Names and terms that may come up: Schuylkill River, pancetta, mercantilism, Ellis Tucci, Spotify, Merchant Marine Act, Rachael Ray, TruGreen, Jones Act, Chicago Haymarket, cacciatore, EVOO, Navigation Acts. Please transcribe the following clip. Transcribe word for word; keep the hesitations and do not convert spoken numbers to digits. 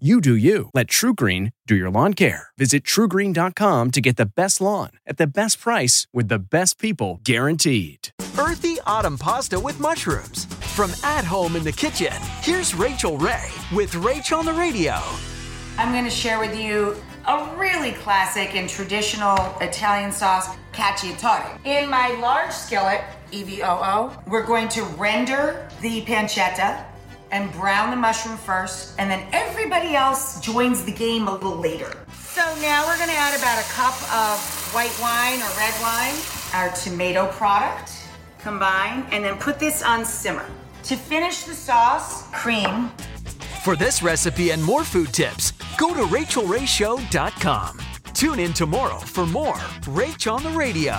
You do you. Let TruGreen do your lawn care. Visit Tru Green dot com to get the best lawn at the best price with the best people guaranteed. Earthy autumn pasta with mushrooms. From at home in the kitchen, here's Rachael Ray with Rach on the Radio. I'm going to share with you a really classic and traditional Italian sauce, cacciatore. In my large skillet, E V O O, we're going to render the pancetta and brown the mushroom first, and then everybody else joins the game a little later. So now we're gonna add about a cup of white wine or red wine, our tomato product, combine, and then put this on simmer. To finish the sauce, cream. For this recipe and more food tips, go to Rachel Ray Show dot com. Tune in tomorrow for more Rach on the Radio.